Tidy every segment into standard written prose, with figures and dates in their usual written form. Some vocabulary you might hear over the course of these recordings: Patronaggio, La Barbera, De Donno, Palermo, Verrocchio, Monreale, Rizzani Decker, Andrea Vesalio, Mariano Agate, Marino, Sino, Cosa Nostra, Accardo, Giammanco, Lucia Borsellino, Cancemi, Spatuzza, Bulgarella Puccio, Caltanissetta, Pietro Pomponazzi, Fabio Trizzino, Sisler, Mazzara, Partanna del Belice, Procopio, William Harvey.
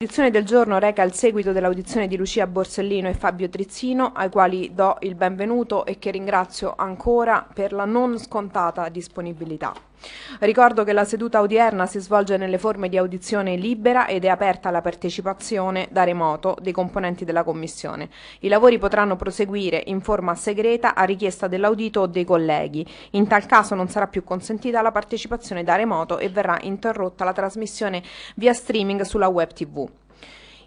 L'audizione del giorno reca il seguito dell'audizione di Lucia Borsellino e Fabio Trizzino, ai quali do il benvenuto e che ringrazio ancora per la non scontata disponibilità. Ricordo che la seduta odierna si svolge nelle forme di audizione libera ed è aperta alla partecipazione da remoto dei componenti della Commissione. I lavori potranno proseguire in forma segreta a richiesta dell'audito o dei colleghi. In tal caso non sarà più consentita la partecipazione da remoto e verrà interrotta la trasmissione via streaming sulla web TV.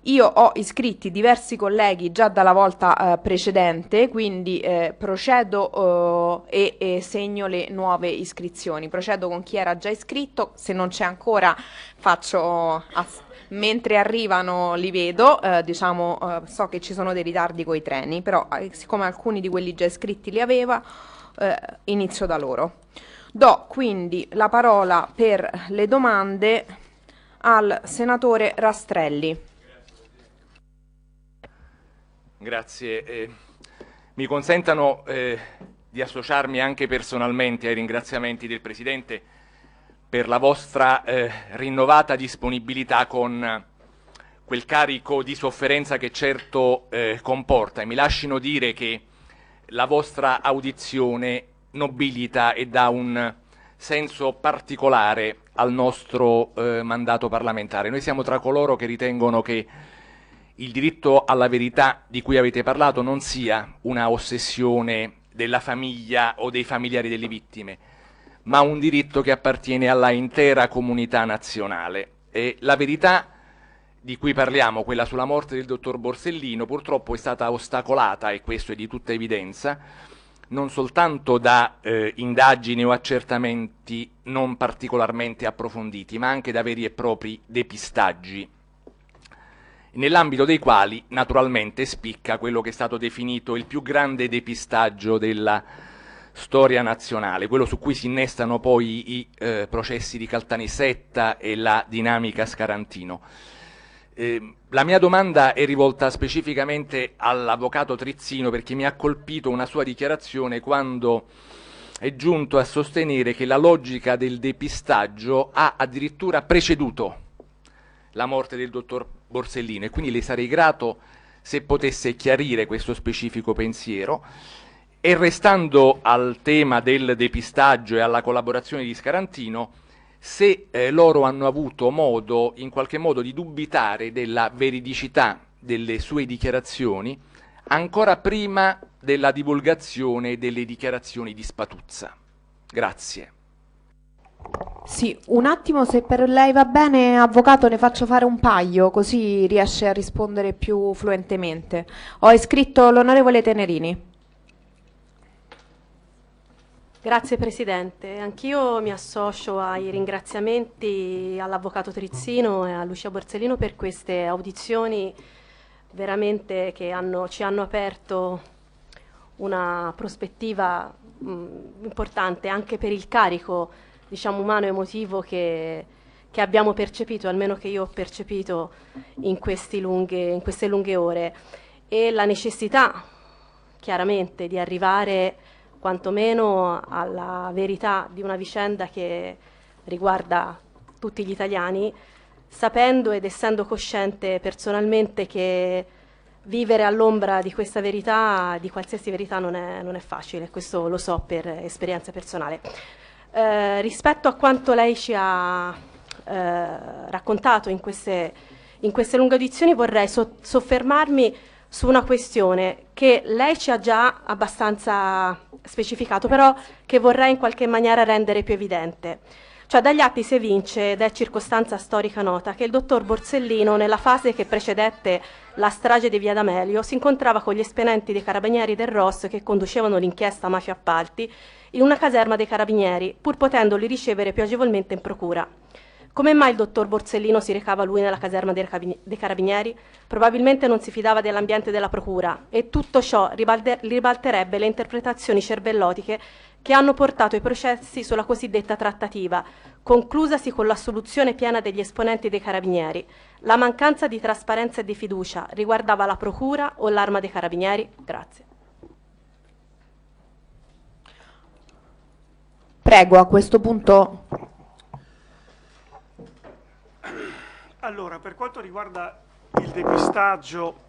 Io ho iscritti diversi colleghi già dalla volta precedente, quindi procedo e segno le nuove iscrizioni. Procedo con chi era già iscritto, se non c'è ancora faccio... mentre arrivano li vedo, so che ci sono dei ritardi coi treni, però siccome alcuni di quelli già iscritti li aveva, inizio da loro. Do quindi la parola per le domande al senatore Rastrelli. Grazie. Mi consentano di associarmi anche personalmente ai ringraziamenti del Presidente per la vostra rinnovata disponibilità con quel carico di sofferenza che certo comporta. E mi lascino dire che la vostra audizione nobilita e dà un senso particolare al nostro mandato parlamentare. Noi siamo tra coloro che ritengono che il diritto alla verità di cui avete parlato non sia una ossessione della famiglia o dei familiari delle vittime, ma un diritto che appartiene alla intera comunità nazionale. E la verità di cui parliamo, quella sulla morte del dottor Borsellino, purtroppo è stata ostacolata, e questo è di tutta evidenza, non soltanto da indagini o accertamenti non particolarmente approfonditi, ma anche da veri e propri depistaggi, nell'ambito dei quali naturalmente spicca quello che è stato definito il più grande depistaggio della storia nazionale, quello su cui si innestano poi i processi di Caltanissetta e la dinamica Scarantino. La mia domanda è rivolta specificamente all'avvocato Trizzino, perché mi ha colpito una sua dichiarazione quando è giunto a sostenere che la logica del depistaggio ha addirittura preceduto la morte del dottor Borsellino, e quindi le sarei grato se potesse chiarire questo specifico pensiero. E restando al tema del depistaggio e alla collaborazione di Scarantino, se loro hanno avuto modo in qualche modo di dubitare della veridicità delle sue dichiarazioni ancora prima della divulgazione delle dichiarazioni di Spatuzza. Grazie. Sì, un attimo, se per lei va bene, avvocato, ne faccio fare un paio, così riesce a rispondere più fluentemente. Ho iscritto l'onorevole Tenerini. Grazie Presidente, anch'io mi associo ai ringraziamenti all'avvocato Trizzino e a Lucia Borsellino per queste audizioni veramente che ci hanno aperto una prospettiva importante anche per il carico, diciamo, umano e emotivo che abbiamo percepito, almeno che io ho percepito in queste lunghe ore, e la necessità chiaramente di arrivare quantomeno alla verità di una vicenda che riguarda tutti gli italiani, sapendo ed essendo cosciente personalmente che vivere all'ombra di questa verità, di qualsiasi verità, non è facile, questo lo so per esperienza personale. Rispetto a quanto lei ci ha raccontato in queste lunghe audizioni, vorrei soffermarmi su una questione che lei ci ha già abbastanza specificato, però che vorrei in qualche maniera rendere più evidente. Cioè, dagli atti si evince, ed è circostanza storica nota, che il dottor Borsellino, nella fase che precedette la strage di Via D'Amelio, si incontrava con gli esponenti dei carabinieri del ROS che conducevano l'inchiesta Mafia Appalti in una caserma dei carabinieri, pur potendoli ricevere più agevolmente in procura. Come mai il dottor Borsellino si recava lui nella caserma dei carabinieri? Probabilmente non si fidava dell'ambiente della procura, e tutto ciò ribalterebbe le interpretazioni cervellotiche che hanno portato i processi sulla cosiddetta trattativa, conclusasi con l'assoluzione piena degli esponenti dei carabinieri. La mancanza di trasparenza e di fiducia riguardava la procura o l'arma dei carabinieri? Grazie. Prego, a questo punto... Allora, per quanto riguarda il depistaggio,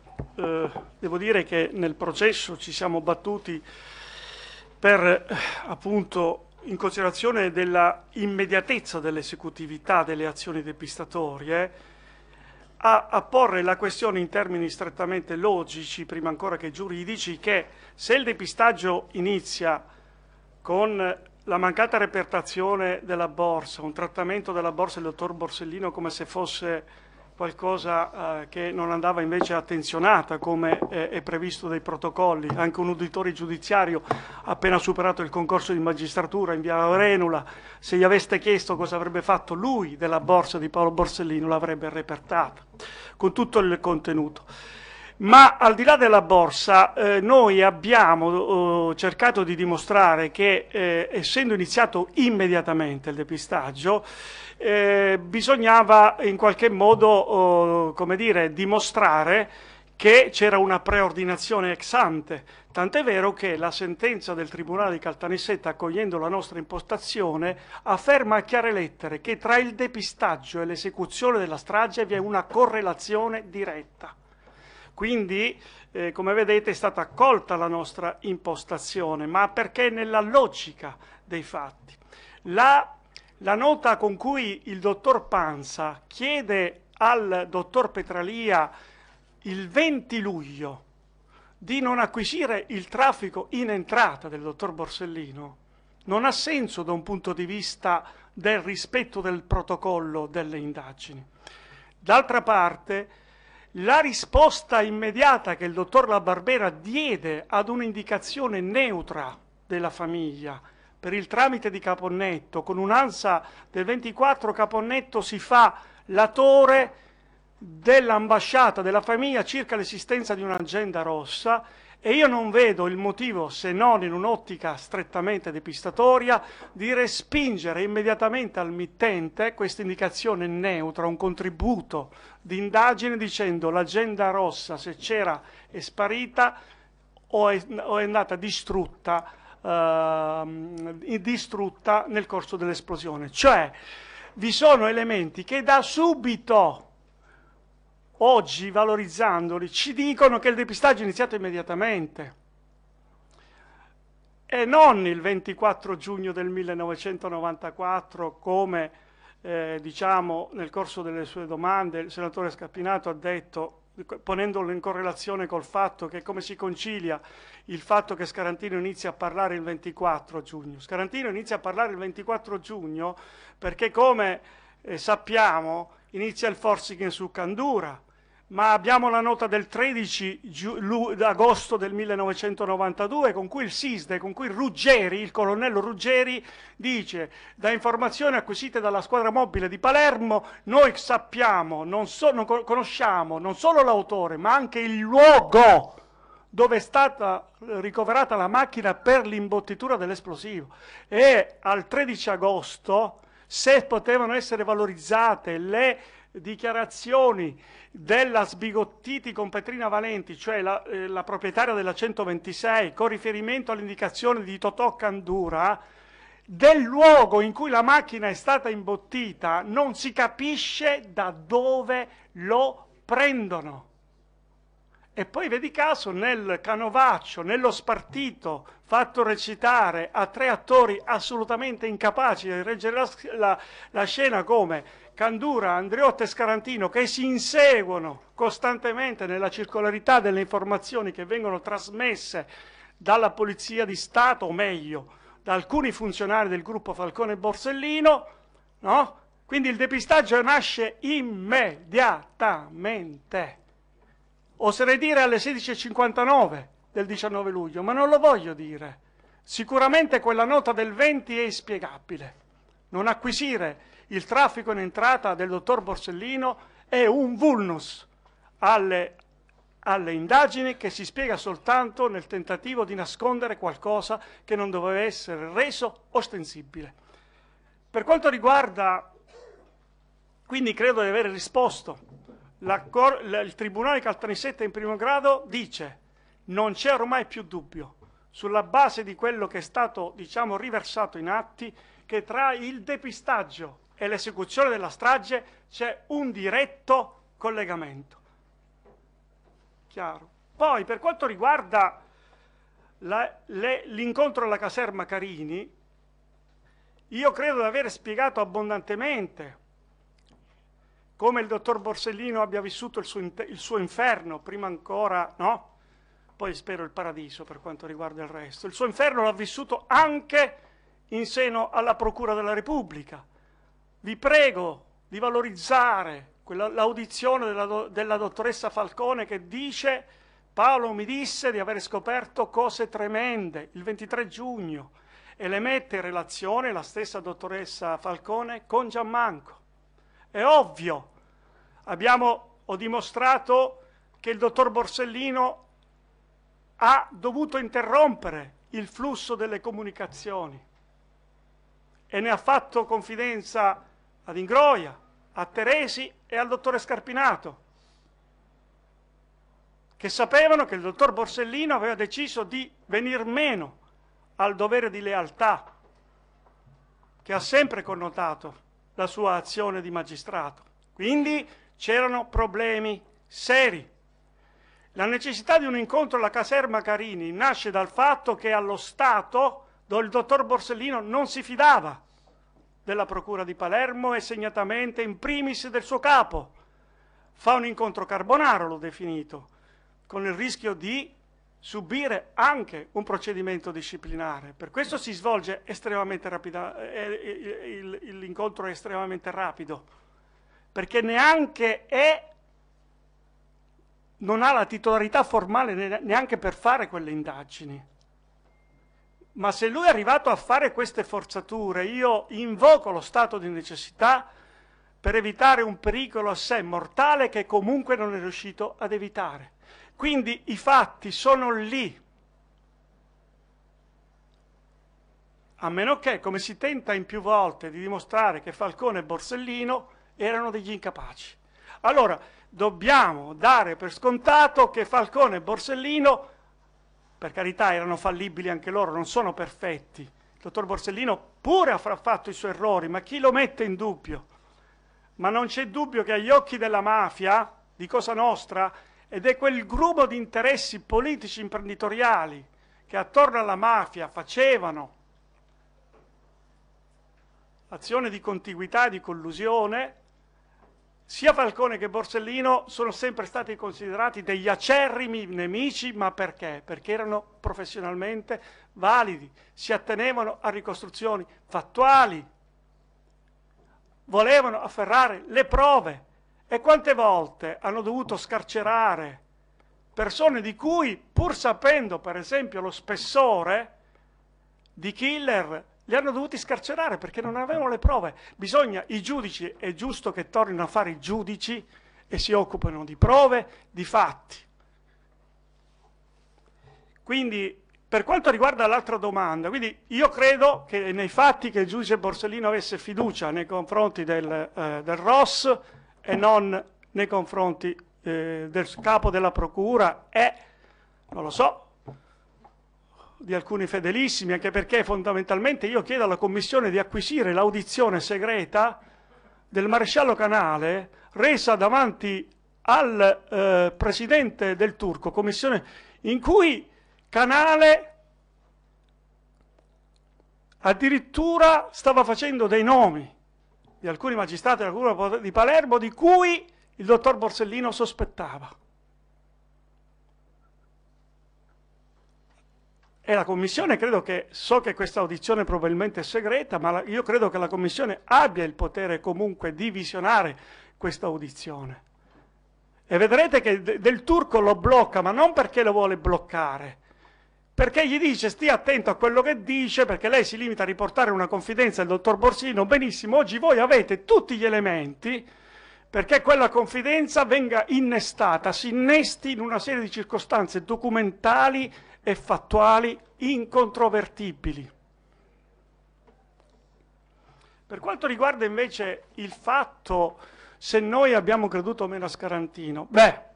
devo dire che nel processo ci siamo battuti per, appunto, in considerazione della immediatezza dell'esecutività delle azioni depistatorie, a porre la questione in termini strettamente logici, prima ancora che giuridici, che se il depistaggio inizia con... la mancata repertazione della borsa, un trattamento della borsa del dottor Borsellino come se fosse qualcosa che non andava invece attenzionata, come è previsto dai protocolli. Anche un uditore giudiziario, appena superato il concorso di magistratura in via Aurenula, se gli aveste chiesto cosa avrebbe fatto lui della borsa di Paolo Borsellino, l'avrebbe repertata, con tutto il contenuto. Ma al di là della borsa, noi abbiamo cercato di dimostrare che, essendo iniziato immediatamente il depistaggio, bisognava in qualche modo, come dire, dimostrare che c'era una preordinazione ex ante, tant'è vero che la sentenza del Tribunale di Caltanissetta, accogliendo la nostra impostazione, afferma a chiare lettere che tra il depistaggio e l'esecuzione della strage vi è una correlazione diretta. Quindi, come vedete, è stata accolta la nostra impostazione, ma perché nella logica dei fatti. La nota con cui il dottor Panza chiede al dottor Petralia il 20 luglio di non acquisire il traffico in entrata del dottor Borsellino non ha senso da un punto di vista del rispetto del protocollo delle indagini. D'altra parte... la risposta immediata che il dottor La Barbera diede ad un'indicazione neutra della famiglia per il tramite di Caponnetto, con un'ansa del 24 Caponnetto si fa latore dell'ambasciata della famiglia circa l'esistenza di un'agenda rossa, e io non vedo il motivo, se non in un'ottica strettamente depistatoria, di respingere immediatamente al mittente questa indicazione neutra, un contributo di indagine dicendo l'agenda rossa, se c'era, è sparita o è andata distrutta nel corso dell'esplosione. Cioè vi sono elementi che da subito, oggi valorizzandoli, ci dicono che il depistaggio è iniziato immediatamente e non il 24 giugno del 1994 come... diciamo, nel corso delle sue domande il senatore Scarpinato ha detto, ponendolo in correlazione col fatto che come si concilia il fatto che Scarantino inizia a parlare il 24 giugno. Scarantino inizia a parlare il 24 giugno perché, come sappiamo, inizia il forcing su Candura, ma abbiamo la nota del 13 agosto del 1992 con cui il SISDE, con cui Ruggeri, il colonnello Ruggeri, dice: da informazioni acquisite dalla squadra mobile di Palermo noi sappiamo, conosciamo non solo l'autore ma anche il luogo dove è stata ricoverata la macchina per l'imbottitura dell'esplosivo. E al 13 agosto, se potevano essere valorizzate le dichiarazioni della Sbigottiti con Petrina Valenti, cioè la proprietaria della 126, con riferimento all'indicazione di Totò Candura del luogo in cui la macchina è stata imbottita, non si capisce da dove lo prendono. E poi, vedi caso, nel canovaccio, nello spartito fatto recitare a tre attori assolutamente incapaci di reggere la scena, come Candura, Andreotti e Scarantino, che si inseguono costantemente nella circolarità delle informazioni che vengono trasmesse dalla Polizia di Stato, o meglio, da alcuni funzionari del gruppo Falcone e Borsellino, no? Quindi il depistaggio nasce immediatamente. Oserei dire alle 16:59 del 19 luglio, ma non lo voglio dire. Sicuramente quella nota del 20 è inspiegabile. Non acquisire il traffico in entrata del dottor Borsellino è un vulnus alle indagini che si spiega soltanto nel tentativo di nascondere qualcosa che non doveva essere reso ostensibile. Per quanto riguarda, quindi credo di aver risposto, il Tribunale Caltanissetta in primo grado dice non c'è ormai più dubbio, sulla base di quello che è stato, diciamo, riversato in atti, che tra il depistaggio e l'esecuzione della strage c'è un diretto collegamento. Chiaro. Poi, per quanto riguarda l'incontro alla caserma Carini, io credo di aver spiegato abbondantemente come il dottor Borsellino abbia vissuto il suo inferno, prima ancora, no? Poi spero il paradiso per quanto riguarda il resto. Il suo inferno l'ha vissuto anche in seno alla Procura della Repubblica. Vi prego di valorizzare l'audizione della dottoressa Falcone che dice: Paolo mi disse di aver scoperto cose tremende il 23 giugno e le mette in relazione la stessa dottoressa Falcone con Giammanco. È ovvio, ho dimostrato che il dottor Borsellino ha dovuto interrompere il flusso delle comunicazioni e ne ha fatto confidenza ad Ingroia, a Teresi e al dottore Scarpinato, che sapevano che il dottor Borsellino aveva deciso di venir meno al dovere di lealtà che ha sempre connotato la sua azione di magistrato. Quindi c'erano problemi seri. La necessità di un incontro alla caserma Carini nasce dal fatto che allo Stato il dottor Borsellino non si fidava della Procura di Palermo e segnatamente in primis del suo capo. Fa un incontro carbonaro, l'ho definito, con il rischio di subire anche un procedimento disciplinare. Per questo si svolge estremamente rapido, l'incontro è estremamente rapido, perché neanche non ha la titolarità formale neanche per fare quelle indagini. Ma se lui è arrivato a fare queste forzature, io invoco lo stato di necessità per evitare un pericolo a sé mortale che comunque non è riuscito ad evitare. Quindi i fatti sono lì, a meno che, come si tenta in più volte di dimostrare, che Falcone e Borsellino erano degli incapaci. Allora, dobbiamo dare per scontato che Falcone e Borsellino, per carità, erano fallibili anche loro, non sono perfetti. Il dottor Borsellino pure avrà fatto i suoi errori, ma chi lo mette in dubbio? Ma non c'è dubbio che agli occhi della mafia, di Cosa Nostra, ed è quel gruppo di interessi politici imprenditoriali che attorno alla mafia facevano azione di contiguità e di collusione, sia Falcone che Borsellino sono sempre stati considerati degli acerrimi nemici, ma perché? Perché erano professionalmente validi, si attenevano a ricostruzioni fattuali, volevano afferrare le prove. E quante volte hanno dovuto scarcerare persone di cui, pur sapendo per esempio lo spessore di killer, li hanno dovuti scarcerare perché non avevano le prove. I giudici, è giusto che tornino a fare i giudici e si occupano di prove, di fatti. Quindi, per quanto riguarda l'altra domanda, quindi io credo che nei fatti che il giudice Borsellino avesse fiducia nei confronti del ROS e non nei confronti del capo della procura e, non lo so, di alcuni fedelissimi, anche perché fondamentalmente io chiedo alla Commissione di acquisire l'audizione segreta del maresciallo Canale resa davanti al presidente del Turco, commissione in cui Canale addirittura stava facendo dei nomi di alcuni magistrati della Procura di Palermo di cui il dottor Borsellino sospettava. E la Commissione, so che questa audizione probabilmente è segreta, ma io credo che la Commissione abbia il potere comunque di visionare questa audizione. E vedrete che Del Turco lo blocca, ma non perché lo vuole bloccare, perché gli dice stia attento a quello che dice, perché lei si limita a riportare una confidenza del dottor Borsellino. Benissimo, oggi voi avete tutti gli elementi perché quella confidenza venga innestata, si innesti in una serie di circostanze documentali e fattuali incontrovertibili. Per quanto riguarda invece il fatto se noi abbiamo creduto o meno a Scarantino, beh,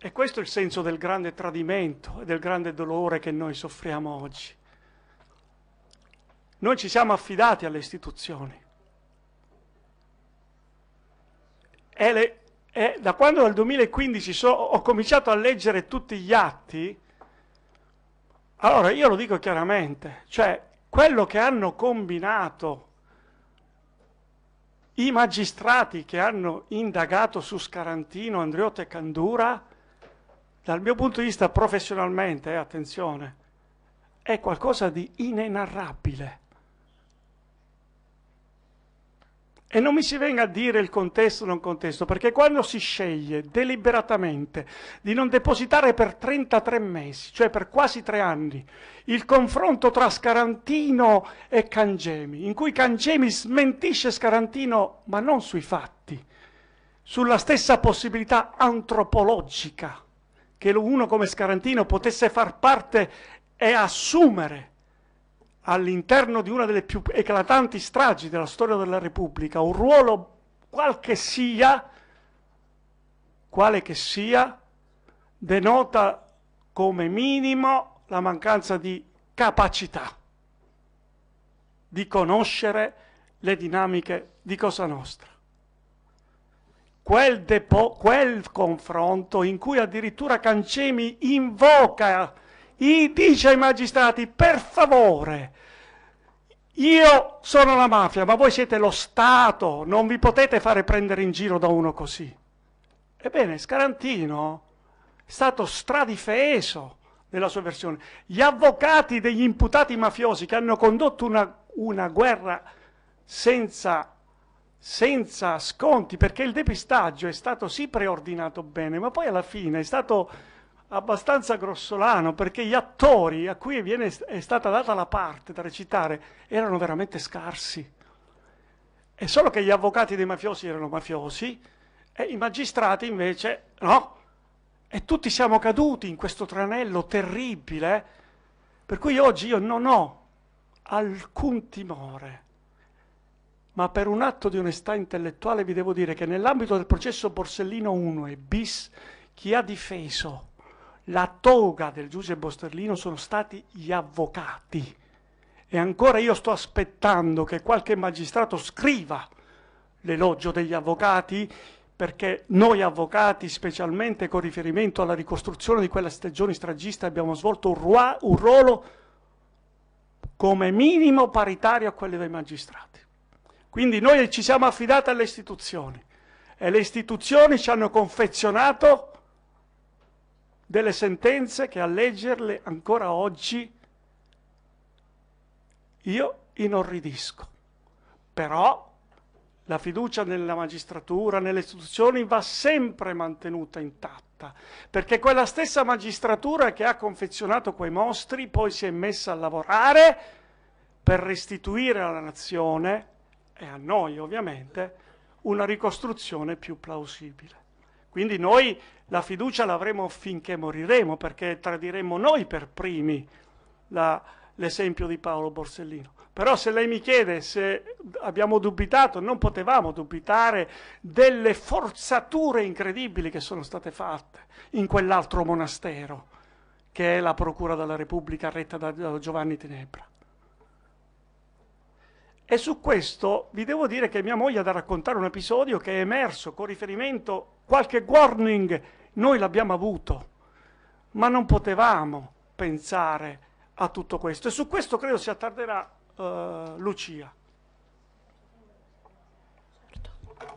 e questo è il senso del grande tradimento e del grande dolore che noi soffriamo oggi. Noi ci siamo affidati alle istituzioni. Da quando dal 2015 ho cominciato a leggere tutti gli atti, allora io lo dico chiaramente, cioè quello che hanno combinato i magistrati che hanno indagato su Scarantino, Andriotta e Candura, dal mio punto di vista professionalmente, attenzione, è qualcosa di inenarrabile. E non mi si venga a dire il contesto o non contesto, perché quando si sceglie deliberatamente di non depositare per 33 mesi, cioè per quasi 3 anni, il confronto tra Scarantino e Cancemi, in cui Cancemi smentisce Scarantino, ma non sui fatti, sulla stessa possibilità antropologica che uno come Scarantino potesse far parte e assumere all'interno di una delle più eclatanti stragi della storia della Repubblica, un ruolo quale che sia, denota come minimo la mancanza di capacità di conoscere le dinamiche di Cosa Nostra. Quel confronto in cui addirittura Cancemi invoca, dice ai magistrati, per favore, io sono la mafia, ma voi siete lo Stato, non vi potete fare prendere in giro da uno così. Ebbene, Scarantino è stato stradifeso nella sua versione. Gli avvocati degli imputati mafiosi che hanno condotto una guerra senza sconti, perché il depistaggio è stato sì preordinato bene, ma poi alla fine è stato abbastanza grossolano, perché gli attori a cui è stata data la parte da recitare erano veramente scarsi. È solo che gli avvocati dei mafiosi erano mafiosi e i magistrati invece no. E tutti siamo caduti in questo tranello terribile, per cui oggi io non ho alcun timore, ma per un atto di onestà intellettuale vi devo dire che nell'ambito del processo Borsellino 1 e bis chi ha difeso la toga del giudice Borsellino sono stati gli avvocati, e ancora io sto aspettando che qualche magistrato scriva l'elogio degli avvocati, perché noi avvocati, specialmente con riferimento alla ricostruzione di quella stagione stragista, abbiamo svolto un ruolo come minimo paritario a quello dei magistrati. Quindi noi ci siamo affidati alle istituzioni e le istituzioni ci hanno confezionato delle sentenze che a leggerle ancora oggi io inorridisco. Però la fiducia nella magistratura, nelle istituzioni va sempre mantenuta intatta, perché quella stessa magistratura che ha confezionato quei mostri poi si è messa a lavorare per restituire alla nazione e a noi ovviamente una ricostruzione più plausibile. Quindi noi la fiducia l'avremo finché moriremo, perché tradiremo noi per primi l'esempio di Paolo Borsellino. Però se lei mi chiede se abbiamo dubitato, non potevamo dubitare delle forzature incredibili che sono state fatte in quell'altro monastero, che è la Procura della Repubblica retta da Giovanni Tenebra. E su questo vi devo dire che mia moglie ha da raccontare un episodio che è emerso con riferimento, qualche warning noi l'abbiamo avuto, ma non potevamo pensare a tutto questo. E su questo credo si attarderà Lucia.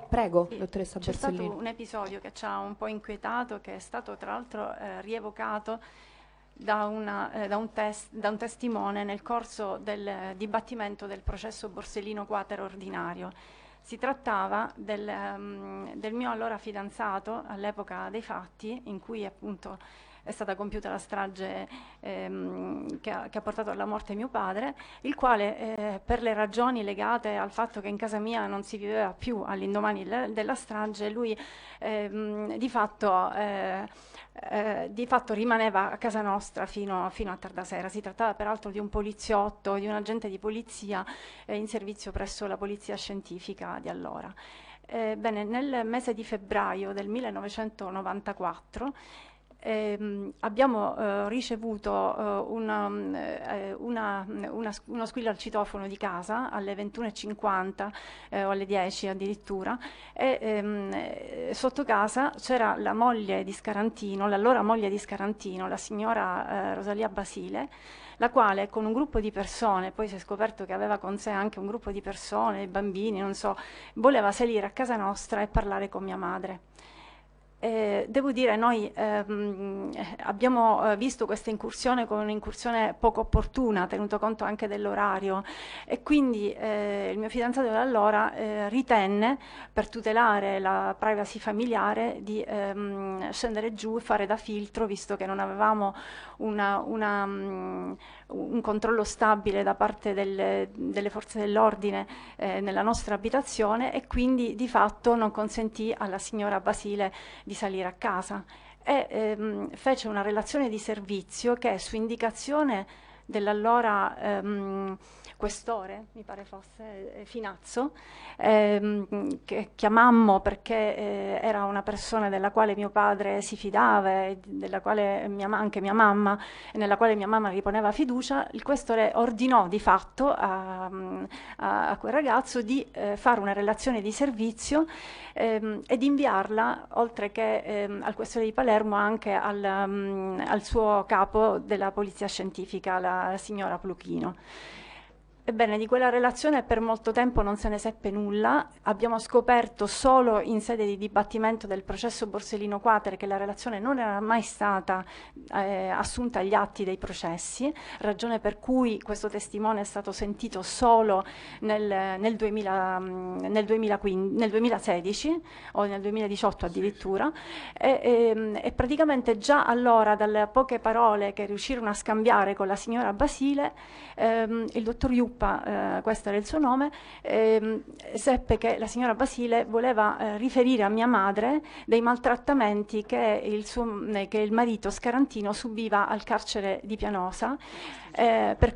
Prego, dottoressa Borsellino. C'è stato un episodio che ci ha un po' inquietato, che è stato tra l'altro rievocato da un testimone nel corso del dibattimento del processo Borsellino Quater ordinario. Si trattava del mio allora fidanzato all'epoca dei fatti, in cui appunto è stata compiuta la strage che ha portato alla morte mio padre, il quale per le ragioni legate al fatto che in casa mia non si viveva più all'indomani della strage, lui di fatto rimaneva a casa nostra fino a tarda sera. Si trattava peraltro di un poliziotto, di un agente di polizia in servizio presso la polizia scientifica di allora. Bene, nel mese di febbraio del 1994 abbiamo ricevuto uno squillo al citofono di casa alle 21:50 o alle 10 addirittura, e sotto casa c'era la moglie di Scarantino, l'allora moglie di Scarantino, la signora Rosalia Basile, la quale con un gruppo di persone, poi si è scoperto che aveva con sé anche un gruppo di persone, bambini, non so, voleva salire a casa nostra e parlare con mia madre. Devo dire, noi abbiamo visto questa incursione come un'incursione poco opportuna, tenuto conto anche dell'orario, e quindi il mio fidanzato da allora ritenne, per tutelare la privacy familiare, di scendere giù e fare da filtro, visto che non avevamo un controllo stabile da parte delle forze dell'ordine nella nostra abitazione, e quindi di fatto non consentì alla signora Basile di salire a casa, e fece una relazione di servizio che, su indicazione dell'allora questore, mi pare fosse Finazzo, che chiamammo perché era una persona della quale mio padre si fidava e della quale mia mamma riponeva fiducia. Il questore ordinò di fatto a quel ragazzo di fare una relazione di servizio e di inviarla, oltre che al questore di Palermo, anche al suo capo della polizia scientifica, la signora Pluchino. Ebbene, di quella relazione per molto tempo non se ne seppe nulla. Abbiamo scoperto solo in sede di dibattimento del processo Borsellino-Quater che la relazione non era mai stata assunta agli atti dei processi, ragione per cui questo testimone è stato sentito solo nel 2016 o nel 2018 addirittura, e praticamente già allora, dalle poche parole che riuscirono a scambiare con la signora Basile, il dottor Iu, questo era il suo nome, seppe che la signora Basile voleva riferire a mia madre dei maltrattamenti che il marito Scarantino subiva al carcere di Pianosa per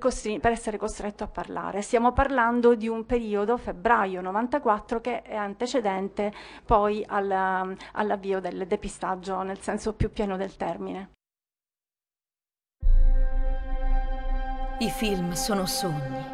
essere costretto a parlare. Stiamo parlando di un periodo, febbraio 94, che è antecedente poi all'avvio del depistaggio nel senso più pieno del termine. I film sono sogni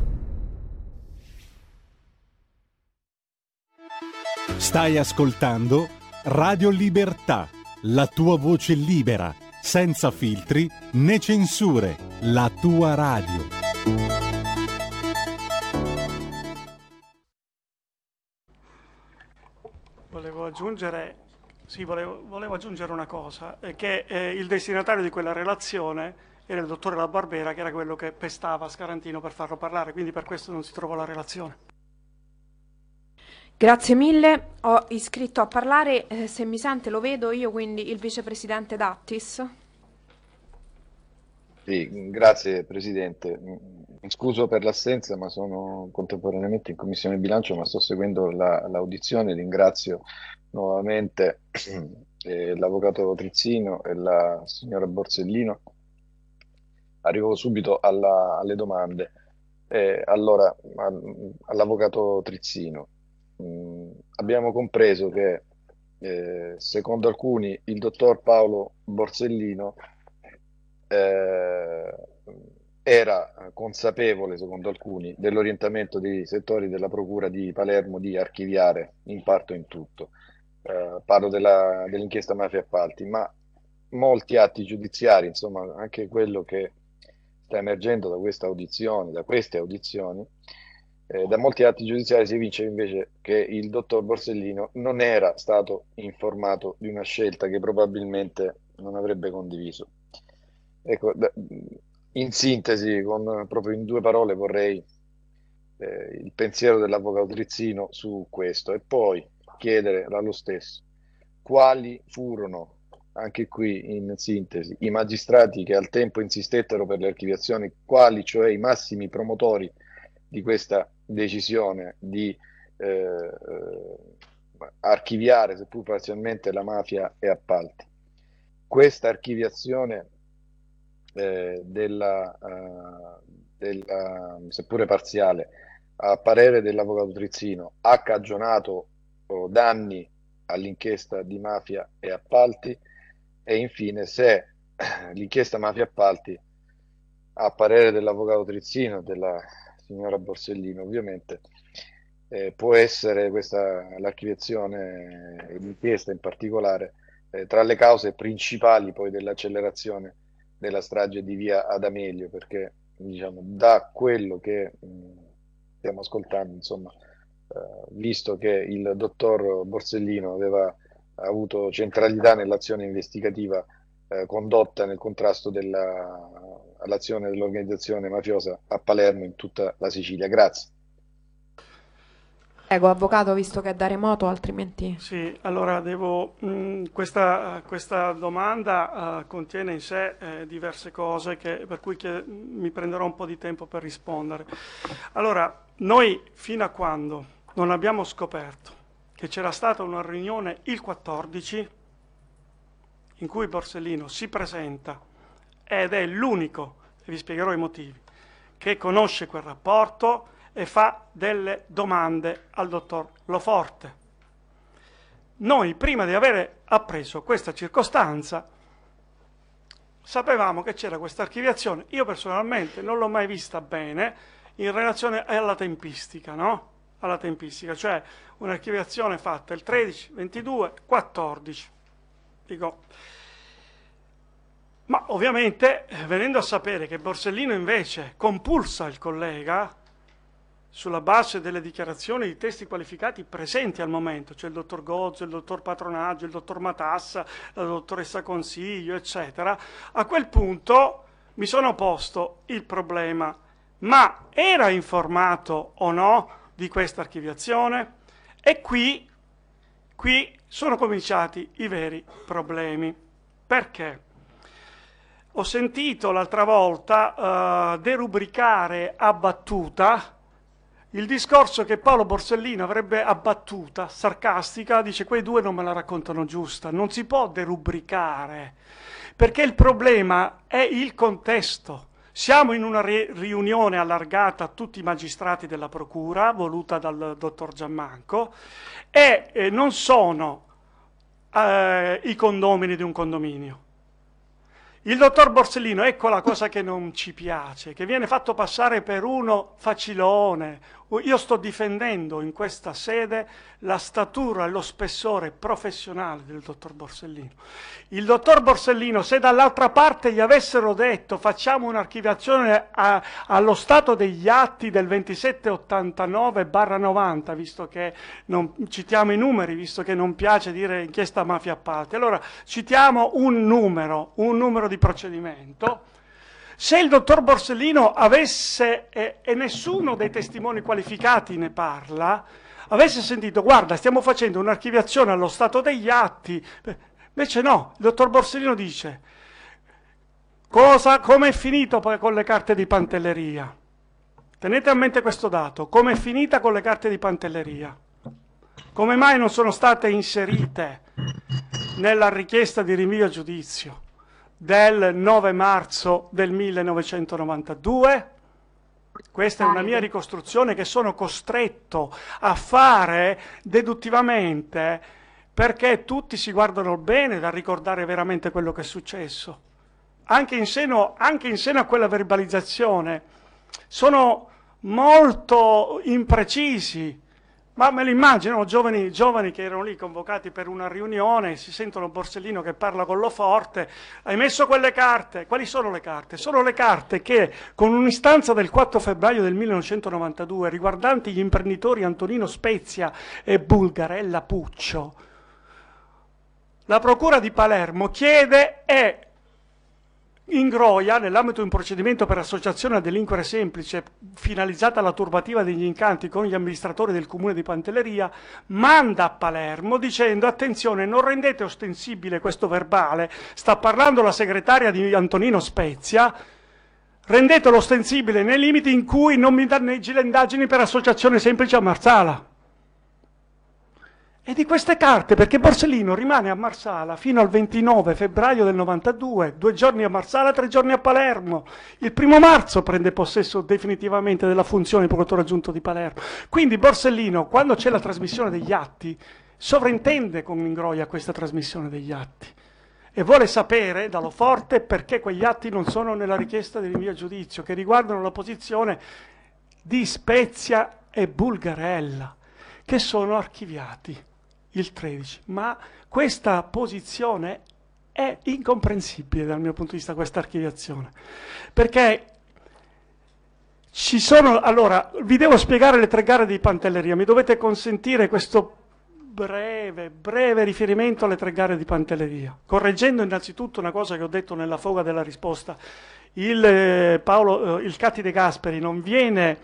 Stai ascoltando Radio Libertà, la tua voce libera, senza filtri né censure, la tua radio. Volevo aggiungere una cosa, che il destinatario di quella relazione era il dottore La Barbera, che era quello che pestava Scarantino per farlo parlare, quindi per questo non si trovò la relazione. Grazie mille, ho iscritto a parlare, se mi sente lo vedo io, quindi il vicepresidente Dattis. Sì, grazie Presidente, mi scuso per l'assenza, ma sono contemporaneamente in Commissione Bilancio, ma sto seguendo l'audizione. Ringrazio nuovamente l'Avvocato Trizzino e la signora Borsellino. Arrivo subito alle domande. Allora, all'Avvocato Trizzino. Abbiamo compreso che secondo alcuni il dottor Paolo Borsellino era consapevole, secondo alcuni, dell'orientamento dei settori della Procura di Palermo di archiviare in parte o in tutto. Parlo dell'inchiesta mafia appalti, ma molti atti giudiziari, insomma anche quello che sta emergendo da queste audizioni, da molti atti giudiziari si evince invece che il dottor Borsellino non era stato informato di una scelta che probabilmente non avrebbe condiviso. Ecco, in sintesi, proprio in due parole vorrei il pensiero dell'avvocato Rizzino su questo, e poi chiedere allo stesso quali furono, anche qui in sintesi, i magistrati che al tempo insistettero per le archiviazioni, quali cioè i massimi promotori di questa decisione di archiviare seppur parzialmente la mafia e appalti. Questa archiviazione seppure parziale, a parere dell'avvocato Rizzino, ha cagionato danni all'inchiesta di mafia e appalti, e infine se l'inchiesta mafia e appalti, a parere dell'avvocato Rizzino e della signora Borsellino ovviamente, può essere questa, l'archiviazione e l'inchiesta in particolare, tra le cause principali poi dell'accelerazione della strage di Via D'Amelio, perché diciamo, da quello che stiamo ascoltando, insomma, visto che il dottor Borsellino aveva avuto centralità nell'azione investigativa condotta nel contrasto all'azione dell'organizzazione mafiosa a Palermo in tutta la Sicilia. Grazie. Prego, avvocato, visto che è da remoto, altrimenti... Sì, allora devo... questa domanda contiene in sé diverse cose, per cui mi prenderò un po' di tempo per rispondere. Allora, noi fino a quando non abbiamo scoperto che c'era stata una riunione il 14, in cui Borsellino si presenta, ed è l'unico, e vi spiegherò i motivi, che conosce quel rapporto, e fa delle domande al dottor Loforte. Noi, prima di avere appreso questa circostanza, sapevamo che c'era questa archiviazione. Io personalmente non l'ho mai vista bene in relazione alla tempistica, no? Alla tempistica, cioè un'archiviazione fatta il 13, 22, 14. Dico, ma ovviamente venendo a sapere che Borsellino invece compulsa il collega sulla base delle dichiarazioni di testi qualificati presenti al momento, cioè il dottor Gozzo, il dottor Patronaggio, il dottor Matassa, la dottoressa Consiglio, eccetera, a quel punto mi sono posto il problema: ma era informato o no di questa archiviazione? E qui sono cominciati i veri problemi. Perché? Ho sentito l'altra volta derubricare a battuta il discorso che Paolo Borsellino avrebbe abbattuta, sarcastica, dice: quei due non me la raccontano giusta. Non si può derubricare, perché il problema è il contesto. Siamo in una riunione allargata a tutti i magistrati della procura, voluta dal dottor Giammanco, e non sono i condomini di un condominio. Il dottor Borsellino, ecco la cosa che non ci piace, che viene fatto passare per uno facilone. Io sto difendendo in questa sede la statura e lo spessore professionale del dottor Borsellino. Il dottor Borsellino, se dall'altra parte gli avessero detto facciamo un'archiviazione allo stato degli atti del 2789-90, visto che non citiamo i numeri, visto che non piace dire inchiesta mafia appalti, allora citiamo un numero di procedimento. Se il dottor Borsellino avesse, e nessuno dei testimoni qualificati ne parla, avesse sentito: guarda, stiamo facendo un'archiviazione allo stato degli atti, invece no, il dottor Borsellino dice: come è finito poi con le carte di Pantelleria? Tenete a mente questo dato, come è finita con le carte di Pantelleria? Come mai non sono state inserite nella richiesta di rinvio a giudizio del 9 marzo del 1992, questa è una mia ricostruzione che sono costretto a fare deduttivamente perché tutti si guardano bene da ricordare veramente quello che è successo. Anche in seno a quella verbalizzazione sono molto imprecisi Ma me lo immagino, giovani che erano lì convocati per una riunione, si sentono Borsellino che parla con Loforte, hai messo quelle carte, quali sono le carte? Sono le carte che con un'istanza del 4 febbraio del 1992 riguardanti gli imprenditori Antonino Spezia e Bulgarella Puccio, la Procura di Palermo chiede e Ingroia, nell'ambito di un procedimento per associazione a delinquere semplice finalizzata alla turbativa degli incanti con gli amministratori del comune di Pantelleria, manda a Palermo dicendo attenzione, non rendete ostensibile questo verbale, sta parlando la segretaria di Antonino Spezia, rendetelo ostensibile nei limiti in cui non mi danneggi le indagini per associazione semplice a Marsala. E di queste carte, perché Borsellino rimane a Marsala fino al 29 febbraio del 92, 2 giorni a Marsala, 3 giorni a Palermo. Il 1° marzo prende possesso definitivamente della funzione di procuratore aggiunto di Palermo. Quindi Borsellino, quando c'è la trasmissione degli atti, sovrintende con Ingroia questa trasmissione degli atti e vuole sapere da Loforte perché quegli atti non sono nella richiesta di rinvio a giudizio, che riguardano la posizione di Spezia e Bulgarella, che sono archiviati. Il 13, ma questa posizione è incomprensibile dal mio punto di vista, questa archiviazione, perché ci sono, allora vi devo spiegare le 3 gare di Pantelleria, mi dovete consentire questo breve riferimento alle 3 gare di Pantelleria, correggendo innanzitutto una cosa che ho detto nella foga della risposta. Il Cati De Gasperi non viene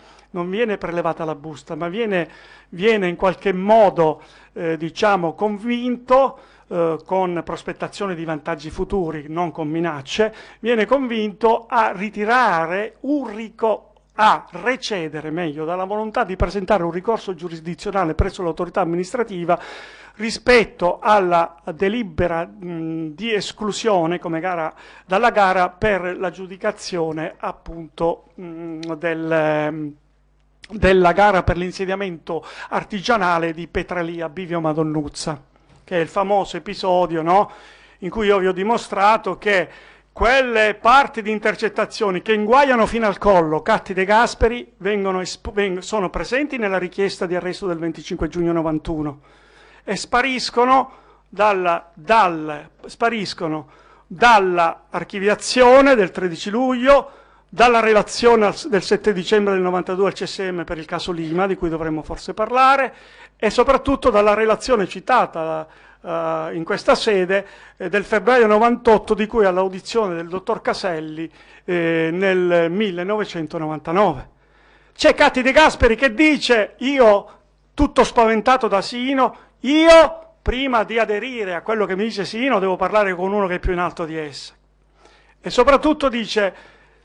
prelevata la busta, ma viene in qualche modo diciamo convinto, con prospettazione di vantaggi futuri, non con minacce, viene convinto a ritirare un recedere meglio dalla volontà di presentare un ricorso giurisdizionale presso l'autorità amministrativa rispetto alla delibera di esclusione come gara, dalla gara per l'aggiudicazione appunto della gara per l'insediamento artigianale di Petralia, Bivio Madonnuzza, che è il famoso episodio, no? In cui io vi ho dimostrato che quelle parti di intercettazioni che inguaiano fino al collo Catti De Gasperi sono presenti nella richiesta di arresto del 25 giugno 91 e spariscono dalla archiviazione del 13 luglio, dalla relazione del 7 dicembre del 92 al CSM per il caso Lima, di cui dovremmo forse parlare, e soprattutto dalla relazione citata in questa sede del febbraio 98, di cui all'audizione del dottor Caselli nel 1999. C'è Catti De Gasperi che dice, io tutto spaventato da Sino, io prima di aderire a quello che mi dice Sino devo parlare con uno che è più in alto di essa, e soprattutto dice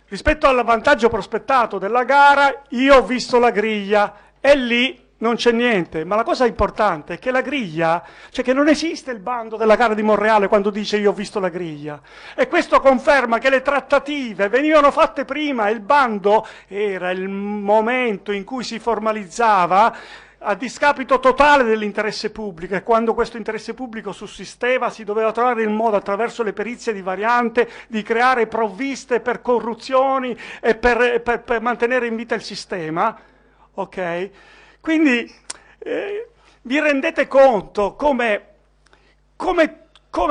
rispetto all'avvantaggio prospettato della gara io ho visto la griglia e lì non c'è niente, ma la cosa importante è che la griglia, cioè che non esiste il bando della gara di Monreale quando dice io ho visto la griglia, e questo conferma che le trattative venivano fatte prima, il bando era il momento in cui si formalizzava a discapito totale dell'interesse pubblico, e quando questo interesse pubblico sussisteva si doveva trovare il modo, attraverso le perizie di variante, di creare provviste per corruzioni e per mantenere in vita il sistema, ok? Quindi vi rendete conto come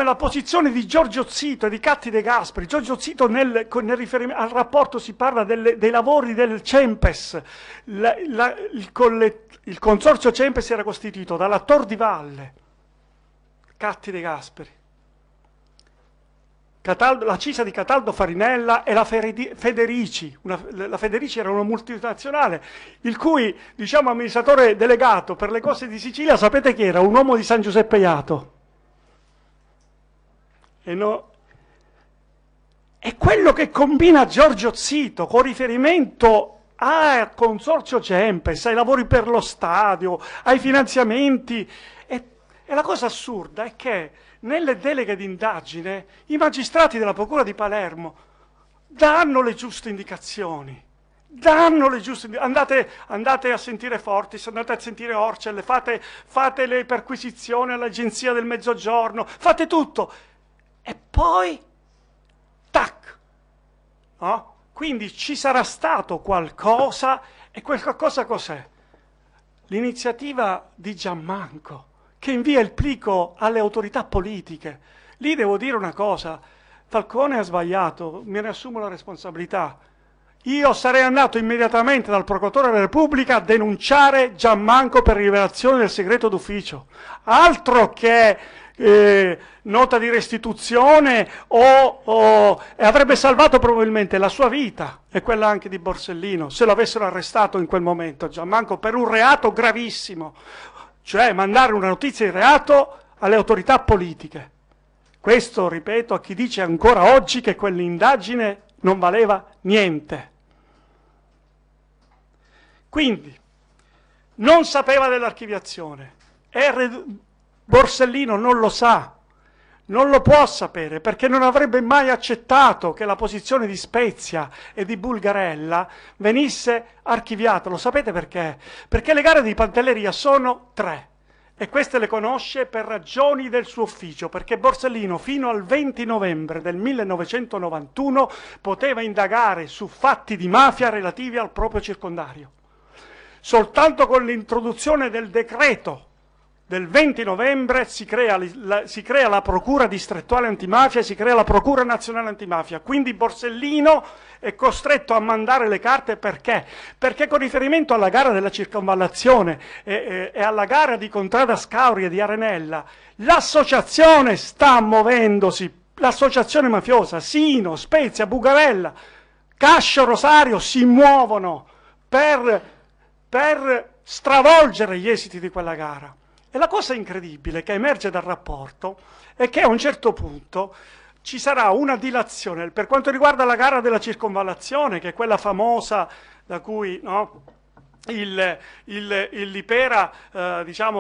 la posizione di Giorgio Zito e di Catti De Gasperi, Giorgio Zito nel riferimento al rapporto si parla dei lavori del Cempes, il consorzio Cempes era costituito dalla Tor di Valle, Catti De Gasperi, la Cisa di Cataldo Farinella e la Federici. La Federici era una multinazionale, il cui diciamo amministratore delegato per le cose di Sicilia, sapete chi era? Un uomo di San Giuseppe Iato. E quello che combina Giorgio Zito con riferimento al consorzio Cempes, ai lavori per lo stadio, ai finanziamenti, e la cosa assurda è che nelle deleghe d'indagine i magistrati della Procura di Palermo danno le giuste indicazioni, andate a sentire Fortis, andate a sentire Orcel, fate le perquisizioni all'Agenzia del Mezzogiorno, fate tutto, e poi tac, no? Quindi ci sarà stato qualcosa, e quel qualcosa cos'è? l'iniziativa di Giammanco, che invia il plico alle autorità politiche. Lì devo dire una cosa, Falcone ha sbagliato, me ne assumo la responsabilità. Io sarei andato immediatamente dal procuratore della Repubblica a denunciare Giammanco per rivelazione del segreto d'ufficio. Altro che nota di restituzione e avrebbe salvato probabilmente la sua vita e quella anche di Borsellino, se lo avessero arrestato in quel momento Giammanco per un reato gravissimo, cioè mandare una notizia di reato alle autorità politiche. Questo, ripeto, a chi dice ancora oggi che quell'indagine non valeva niente. Quindi, non sapeva dell'archiviazione. Borsellino non lo sa, non lo può sapere, perché non avrebbe mai accettato che la posizione di Spezia e di Bulgarella venisse archiviata. Lo sapete perché? Perché le gare di Pantelleria sono 3. E queste le conosce per ragioni del suo ufficio, perché Borsellino fino al 20 novembre del 1991 poteva indagare su fatti di mafia relativi al proprio circondario. Soltanto con l'introduzione del decreto del 20 novembre si crea la Procura distrettuale antimafia e si crea la Procura nazionale antimafia. Quindi Borsellino è costretto a mandare le carte perché? Perché con riferimento alla gara della circonvallazione e alla gara di Contrada Scauria di Arenella, l'associazione sta muovendosi, l'associazione mafiosa, Sino, Spezia, Bulgarella, Cascio, Rosario si muovono per stravolgere gli esiti di quella gara. E la cosa incredibile che emerge dal rapporto è che a un certo punto ci sarà una dilazione per quanto riguarda la gara della circonvallazione, che è quella famosa da cui il Lipera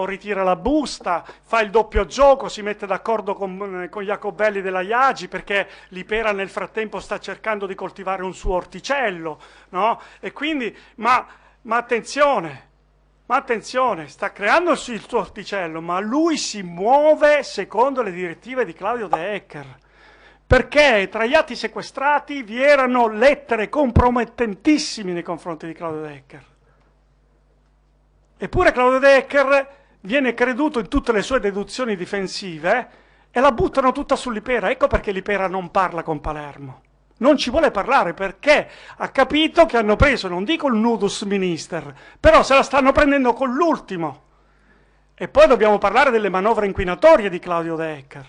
ritira la busta, fa il doppio gioco, si mette d'accordo con Jacobelli della Iagi, perché Lipera nel frattempo sta cercando di coltivare un suo orticello, no? E quindi, ma attenzione! Ma attenzione, sta creando il suo orticello, ma lui si muove secondo le direttive di Claudio Decker, perché tra gli atti sequestrati vi erano lettere compromettentissime nei confronti di Claudio Decker. Eppure Claudio Decker viene creduto in tutte le sue deduzioni difensive e la buttano tutta su Lipera. Ecco perché Lipera non parla con Palermo. Non ci vuole parlare perché ha capito che hanno preso, non dico il nudus minister, però se la stanno prendendo con l'ultimo. E poi dobbiamo parlare delle manovre inquinatorie di Claudio Decker.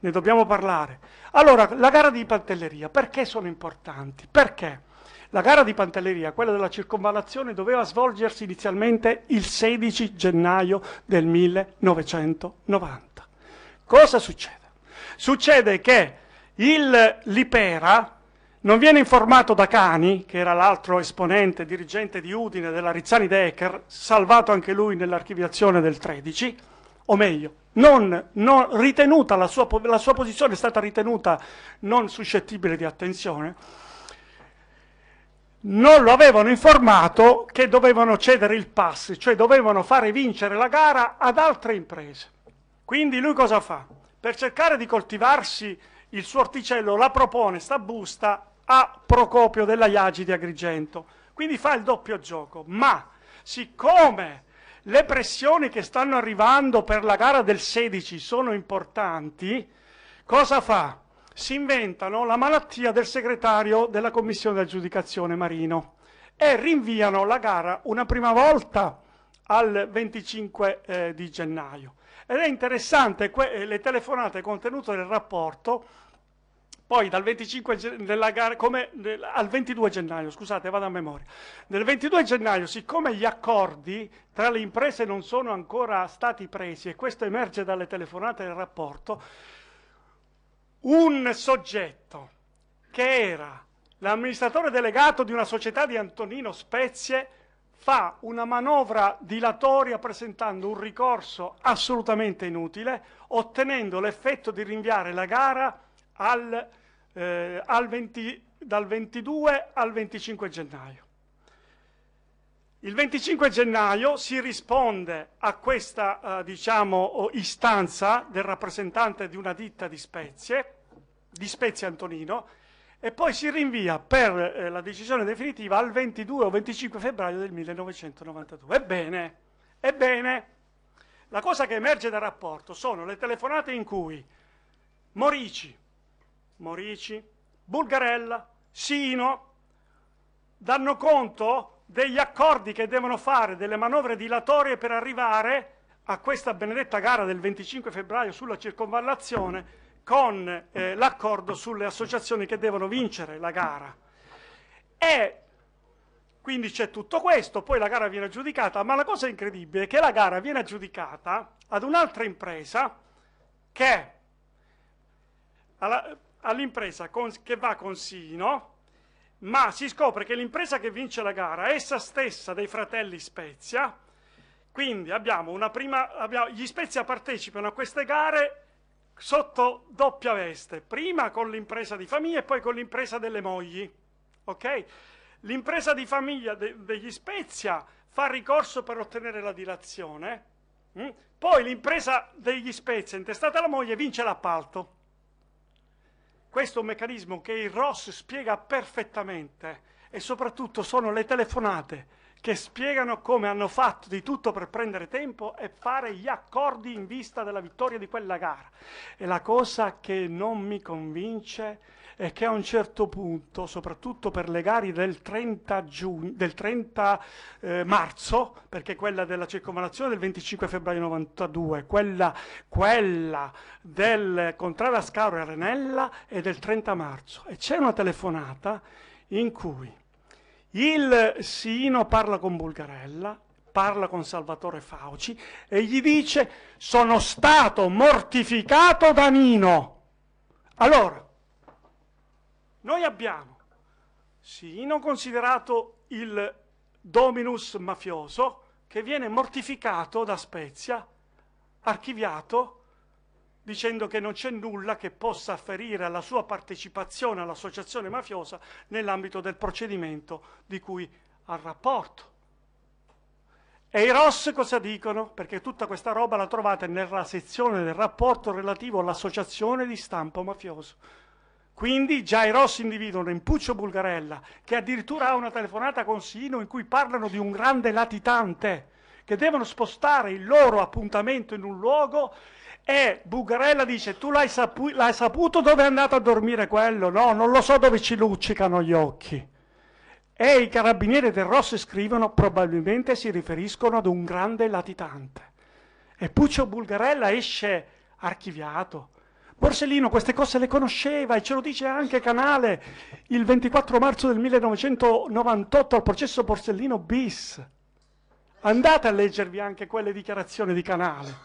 Ne dobbiamo parlare. Allora, la gara di Pantelleria, perché sono importanti? Perché la gara di Pantelleria, quella della circonvallazione, doveva svolgersi inizialmente il 16 gennaio del 1990. Cosa succede? Succede che il Lipera non viene informato da Cani, che era l'altro esponente, dirigente di Udine della Rizzani Decker, salvato anche lui nell'archiviazione del 13, o meglio, ritenuta la sua posizione è stata ritenuta non suscettibile di attenzione. Non lo avevano informato che dovevano cedere il pass, cioè dovevano fare vincere la gara ad altre imprese. Quindi lui cosa fa? Per cercare di coltivarsi il suo orticello, la propone, sta busta, a Procopio della Iagi di Agrigento. Quindi fa il doppio gioco. Ma siccome le pressioni che stanno arrivando per la gara del 16 sono importanti, cosa fa? Si inventano la malattia del segretario della commissione di aggiudicazione Marino e rinviano la gara una prima volta al 25 di gennaio. Ed è interessante le telefonate contenute nel rapporto, poi dal 25 della gara, al 22 gennaio, scusate, vado a memoria. Nel 22 gennaio, siccome gli accordi tra le imprese non sono ancora stati presi, e questo emerge dalle telefonate del rapporto, un soggetto che era l'amministratore delegato di una società di Antonino Spezie fa una manovra dilatoria presentando un ricorso assolutamente inutile, ottenendo l'effetto di rinviare la gara dal 22 al 25 gennaio. Il 25 gennaio si risponde a questa istanza del rappresentante di una ditta di Spezie Antonino, e poi si rinvia per la decisione definitiva al 22 o 25 febbraio del 1992. Ebbene, la cosa che emerge dal rapporto sono le telefonate in cui Morici, Bulgarella, Sino danno conto degli accordi che devono fare, delle manovre dilatorie per arrivare a questa benedetta gara del 25 febbraio sulla circonvallazione con l'accordo sulle associazioni che devono vincere la gara. E quindi c'è tutto questo, poi la gara viene aggiudicata, ma la cosa incredibile è che la gara viene aggiudicata ad un'altra impresa che all'impresa che va con Sino, ma si scopre che l'impresa che vince la gara è essa stessa dei fratelli Spezia. Quindi abbiamo una prima, gli Spezia partecipano a queste gare sotto doppia veste, prima con l'impresa di famiglia e poi con l'impresa delle mogli, ok? L'impresa di famiglia degli Spezia fa ricorso per ottenere la dilazione, poi l'impresa degli Spezia intestata alla moglie vince l'appalto. Questo è un meccanismo che il ROS spiega perfettamente e soprattutto sono le telefonate che spiegano come hanno fatto di tutto per prendere tempo e fare gli accordi in vista della vittoria di quella gara. E la cosa che non mi convince è che a un certo punto, soprattutto per le gare del 30 marzo, perché quella della circonvallazione del 25 febbraio 92, quella del contrario a Scauro e Arenella è del 30 marzo. E c'è una telefonata in cui il Sino parla con Bulgarella, parla con Salvatore Fauci e gli dice: sono stato mortificato da Nino. Allora, noi abbiamo Sino considerato il dominus mafioso che viene mortificato da Spezia, archiviato, dicendo che non c'è nulla che possa afferire alla sua partecipazione all'associazione mafiosa nell'ambito del procedimento di cui ha rapporto. E i ROS cosa dicono? Perché tutta questa roba la trovate nella sezione del rapporto relativo all'associazione di stampo mafioso. Quindi già i ROS individuano in Puccio Bulgarella, che addirittura ha una telefonata con Sino in cui parlano di un grande latitante, che devono spostare il loro appuntamento in un luogo, e Bulgarella dice: tu l'hai saputo dove è andato a dormire quello? No, non lo so, dove ci luccicano gli occhi. E i carabinieri del ROS scrivono: probabilmente si riferiscono ad un grande latitante. E Puccio Bulgarella esce archiviato. Borsellino queste cose le conosceva e ce lo dice anche Canale il 24 marzo del 1998 al processo Borsellino bis. Andate a leggervi anche quelle dichiarazioni di Canale.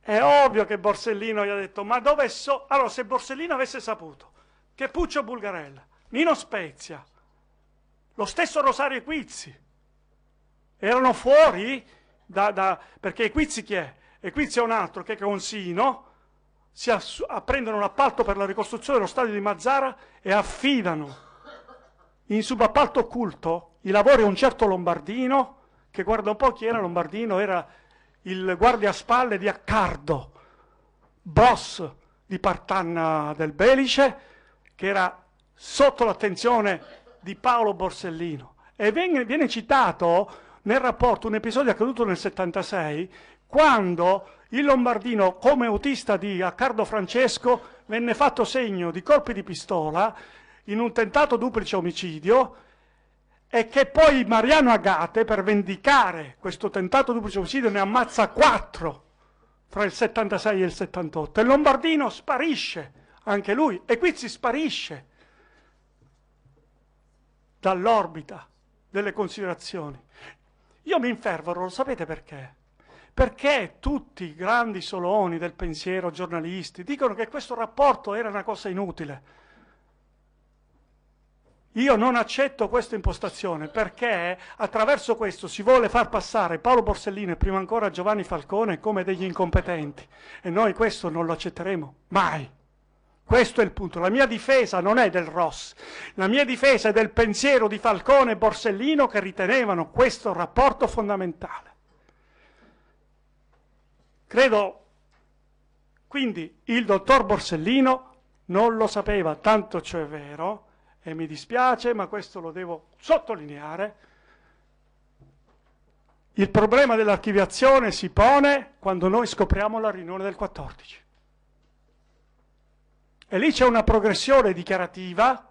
È ovvio che Borsellino gli ha detto: ma dove so? Allora, se Borsellino avesse saputo che Puccio Bulgarella, Nino Spezia, lo stesso Rosario Quizzi erano fuori perché Quizzi chi è? E qui c'è un altro che con Sino si prendono un appalto per la ricostruzione dello stadio di Mazzara e affidano in subappalto occulto i lavori a un certo Lombardino, che guarda un po' chi era Lombardino, era il guardiaspalle di Accardo, boss di Partanna del Belice, che era sotto l'attenzione di Paolo Borsellino. E viene citato nel rapporto un episodio accaduto nel 76, quando il Lombardino, come autista di Accardo Francesco, venne fatto segno di colpi di pistola in un tentato duplice omicidio, e che poi Mariano Agate, per vendicare questo tentato duplice omicidio, ne ammazza 4 tra il 76 e il 78. E il Lombardino sparisce, anche lui, e qui si sparisce dall'orbita delle considerazioni. Io mi infervoro, lo sapete perché? Perché tutti i grandi soloni del pensiero, giornalisti, dicono che questo rapporto era una cosa inutile. Io non accetto questa impostazione, perché attraverso questo si vuole far passare Paolo Borsellino e prima ancora Giovanni Falcone come degli incompetenti, e noi questo non lo accetteremo mai. Questo è il punto. La mia difesa non è del ROS, la mia difesa è del pensiero di Falcone e Borsellino, che ritenevano questo rapporto fondamentale. Credo quindi il dottor Borsellino non lo sapeva, tanto cioè è vero, e mi dispiace, ma questo lo devo sottolineare. Il problema dell'archiviazione si pone quando noi scopriamo la riunione del 14. E lì c'è una progressione dichiarativa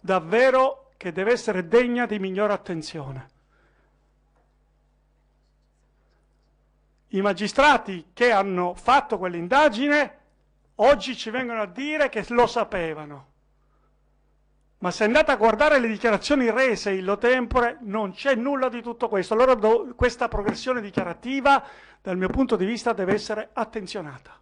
davvero che deve essere degna di migliore attenzione. I magistrati che hanno fatto quell'indagine oggi ci vengono a dire che lo sapevano. Ma se andate a guardare le dichiarazioni rese illo tempore, non c'è nulla di tutto questo. Allora questa progressione dichiarativa, dal mio punto di vista, deve essere attenzionata.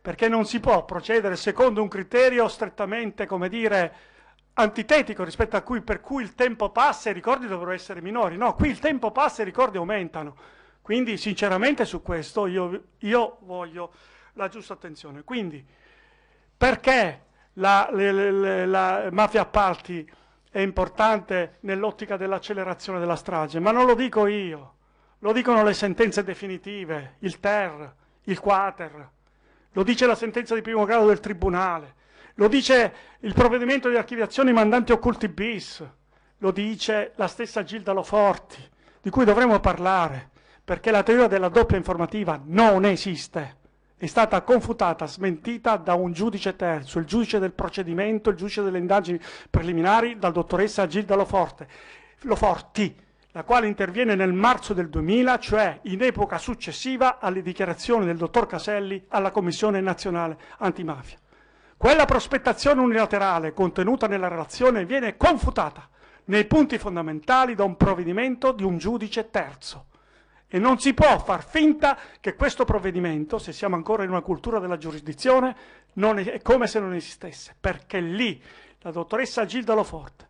Perché non si può procedere secondo un criterio strettamente, come dire, antitetico rispetto a cui, per cui il tempo passa e i ricordi dovrebbero essere minori. No, qui il tempo passa e i ricordi aumentano. Quindi, sinceramente, su questo io voglio la giusta attenzione. Quindi, perché la mafia party è importante nell'ottica dell'accelerazione della strage, ma non lo dico io, lo dicono le sentenze definitive, il TER, il Quater, lo dice la sentenza di primo grado del Tribunale, lo dice il provvedimento di archiviazione mandanti occulti bis, lo dice la stessa Gilda Loforti, di cui dovremo parlare, perché la teoria della doppia informativa non esiste. È stata confutata, smentita da un giudice terzo, il giudice del procedimento, il giudice delle indagini preliminari, dal dottoressa Gilda Loforti, la quale interviene nel marzo del 2000, cioè in epoca successiva alle dichiarazioni del dottor Caselli alla Commissione Nazionale Antimafia. Quella prospettazione unilaterale contenuta nella relazione viene confutata nei punti fondamentali da un provvedimento di un giudice terzo. E non si può far finta che questo provvedimento, se siamo ancora in una cultura della giurisdizione, non è come se non esistesse, perché lì la dottoressa Gilda Loforti,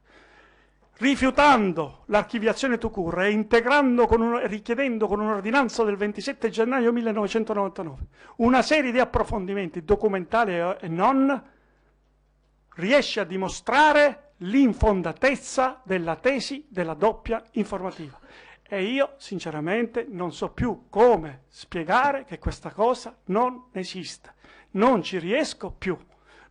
rifiutando l'archiviazione tout court e richiedendo con un'ordinanza del 27 gennaio 1999 una serie di approfondimenti documentali e non, riesce a dimostrare l'infondatezza della tesi della doppia informativa. E io, sinceramente, non so più come spiegare che questa cosa non esiste. Non ci riesco più.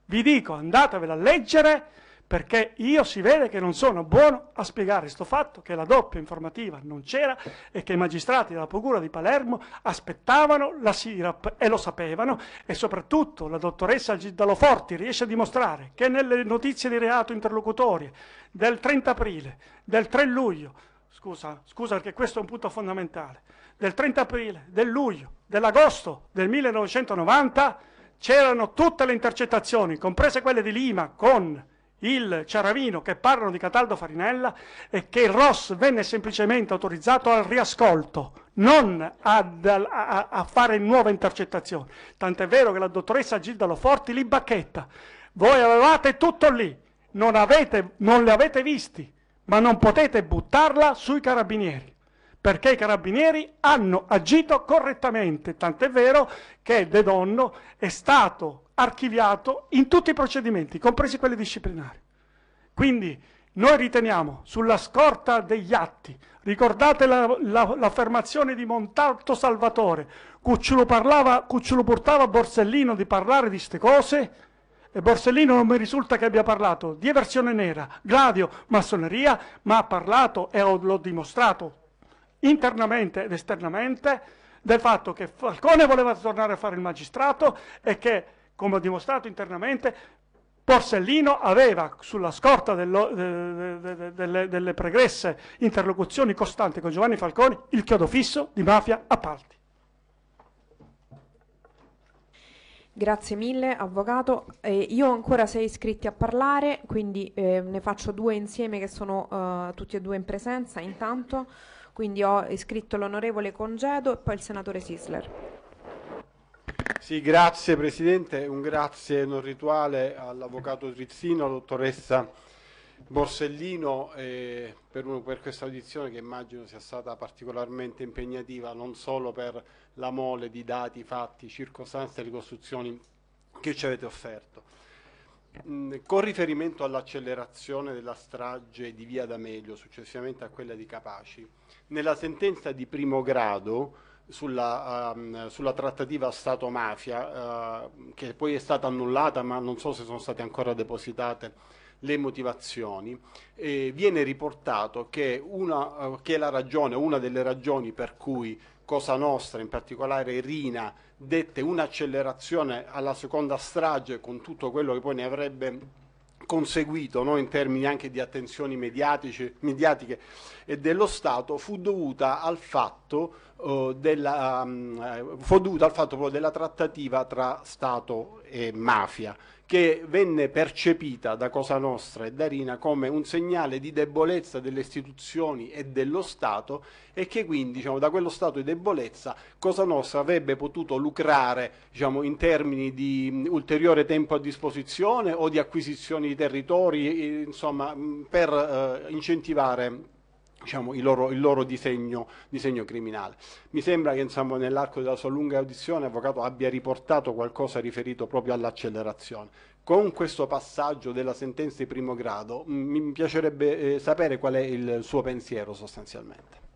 Vi dico, andatevela a leggere, perché io si vede che non sono buono a spiegare questo fatto, che la doppia informativa non c'era e che i magistrati della Procura di Palermo aspettavano la SIRAP e lo sapevano. E soprattutto la dottoressa Gilda Loforti riesce a dimostrare che nelle notizie di reato interlocutorie del 30 aprile, del 3 luglio, Scusa perché questo è un punto fondamentale, del 30 aprile, del luglio, dell'agosto del 1990 c'erano tutte le intercettazioni, comprese quelle di Lima con il Ciaravino, che parlano di Cataldo Farinella e che il ROS venne semplicemente autorizzato al riascolto, non a fare nuove intercettazioni. Tant'è vero che la dottoressa Gilda Loforti li bacchetta: voi avevate tutto lì, non le avete visti, ma non potete buttarla sui carabinieri, perché i carabinieri hanno agito correttamente, tant'è vero che De Donno è stato archiviato in tutti i procedimenti, compresi quelli disciplinari. Quindi noi riteniamo, sulla scorta degli atti, ricordate l'affermazione di Montalto Salvatore, cucciulopurtava Borsellino di parlare di ste cose, e Borsellino non mi risulta che abbia parlato di eversione nera, gladio, massoneria, ma ha parlato, e l'ho dimostrato internamente ed esternamente, del fatto che Falcone voleva tornare a fare il magistrato e che, come ho dimostrato internamente, Borsellino aveva, sulla scorta delle pregresse interlocuzioni costanti con Giovanni Falcone, il chiodo fisso di mafia a palti. Grazie mille, avvocato. Io ho ancora 6 iscritti a parlare, quindi ne faccio 2 insieme che sono tutti e 2 in presenza intanto. Quindi ho iscritto l'onorevole Congedo e poi il senatore Sisler. Sì, grazie Presidente. Un grazie non rituale all'avvocato Trizzino, alla dottoressa Borsellino per questa audizione, che immagino sia stata particolarmente impegnativa, non solo per la mole di dati, fatti, circostanze e ricostruzioni che ci avete offerto. Con riferimento all'accelerazione della strage di Via D'Amelio, successivamente a quella di Capaci, nella sentenza di primo grado sulla trattativa Stato-mafia, che poi è stata annullata, ma non so se sono state ancora depositate le motivazioni, viene riportato che la ragione, una delle ragioni per cui Cosa Nostra, in particolare Rina, dette un'accelerazione alla seconda strage, con tutto quello che poi ne avrebbe conseguito, no, in termini anche di attenzioni mediatiche e dello Stato, fu dovuta al fatto proprio della trattativa tra Stato e mafia, che venne percepita da Cosa Nostra e da Rina come un segnale di debolezza delle istituzioni e dello Stato, e che quindi, diciamo, da quello stato di debolezza Cosa Nostra avrebbe potuto lucrare, diciamo, in termini di ulteriore tempo a disposizione o di acquisizioni di territori, insomma, per incentivare, diciamo, il loro disegno criminale. Mi sembra che, insomma, nell'arco della sua lunga audizione l'avvocato abbia riportato qualcosa riferito proprio all'accelerazione. Con questo passaggio della sentenza di primo grado mi piacerebbe sapere qual è il suo pensiero sostanzialmente.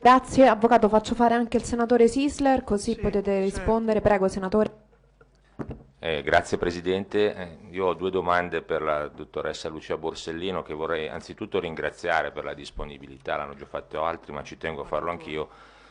Grazie. Avvocato, faccio fare anche il senatore Sisler, così sì, potete rispondere. Prego, senatore. Grazie Presidente, io ho due domande per la dottoressa Lucia Borsellino, che vorrei anzitutto ringraziare per la disponibilità. L'hanno già fatto altri, ma ci tengo a farlo anch'io,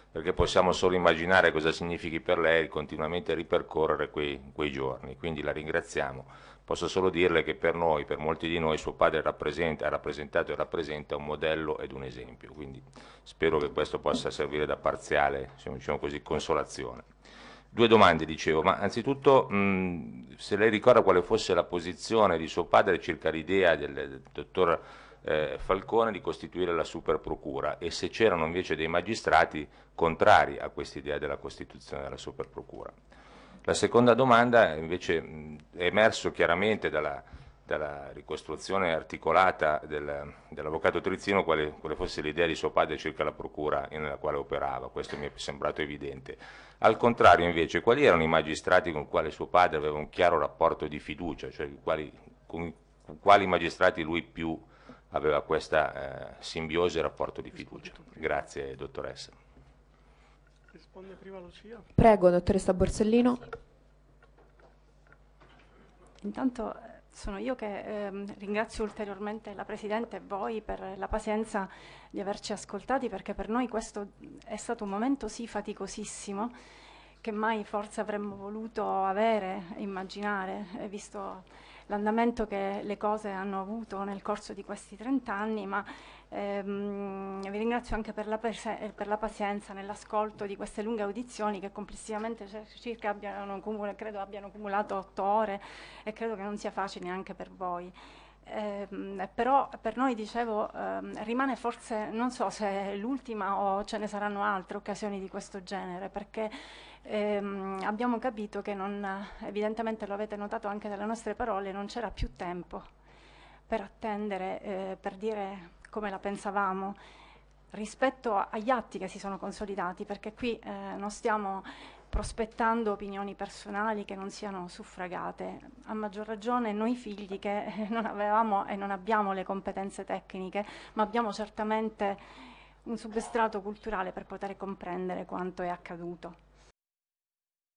perché possiamo solo immaginare cosa significhi per lei continuamente ripercorrere quei giorni, quindi la ringraziamo. Posso solo dirle che per noi, per molti di noi, suo padre ha rappresentato e rappresenta un modello ed un esempio, quindi spero che questo possa servire da parziale, diciamo così, consolazione. Due domande, dicevo, ma anzitutto se lei ricorda quale fosse la posizione di suo padre circa l'idea del dottor Falcone di costituire la superprocura, e se c'erano invece dei magistrati contrari a quest'idea della costituzione della superprocura. La seconda domanda invece è emerso chiaramente dalla ricostruzione articolata dell'avvocato Trizzino quale fosse l'idea di suo padre circa la procura nella quale operava, questo mi è sembrato evidente. Al contrario invece, quali erano i magistrati con i quali suo padre aveva un chiaro rapporto di fiducia, cioè con quali magistrati lui più aveva questa simbiosi e rapporto di fiducia? Grazie dottoressa. Risponde prima Lucia. Prego dottoressa Borsellino. Intanto sono io che ringrazio ulteriormente la Presidente e voi per la pazienza di averci ascoltati, perché per noi questo è stato un momento sì faticosissimo, che mai forse avremmo voluto avere, immaginare, visto l'andamento che le cose hanno avuto nel corso di questi 30 anni, ma vi ringrazio anche per la pazienza nell'ascolto di queste lunghe audizioni, che complessivamente circa credo abbiano cumulato 8 ore, e credo che non sia facile anche per voi. Però per noi, dicevo, rimane forse, non so se è l'ultima o ce ne saranno altre occasioni di questo genere, perché abbiamo capito che evidentemente lo avete notato anche dalle nostre parole, non c'era più tempo per attendere, per dire come la pensavamo rispetto agli atti che si sono consolidati, perché qui non stiamo prospettando opinioni personali che non siano suffragate, a maggior ragione noi figli, che non avevamo e non abbiamo le competenze tecniche, ma abbiamo certamente un substrato culturale per poter comprendere quanto è accaduto.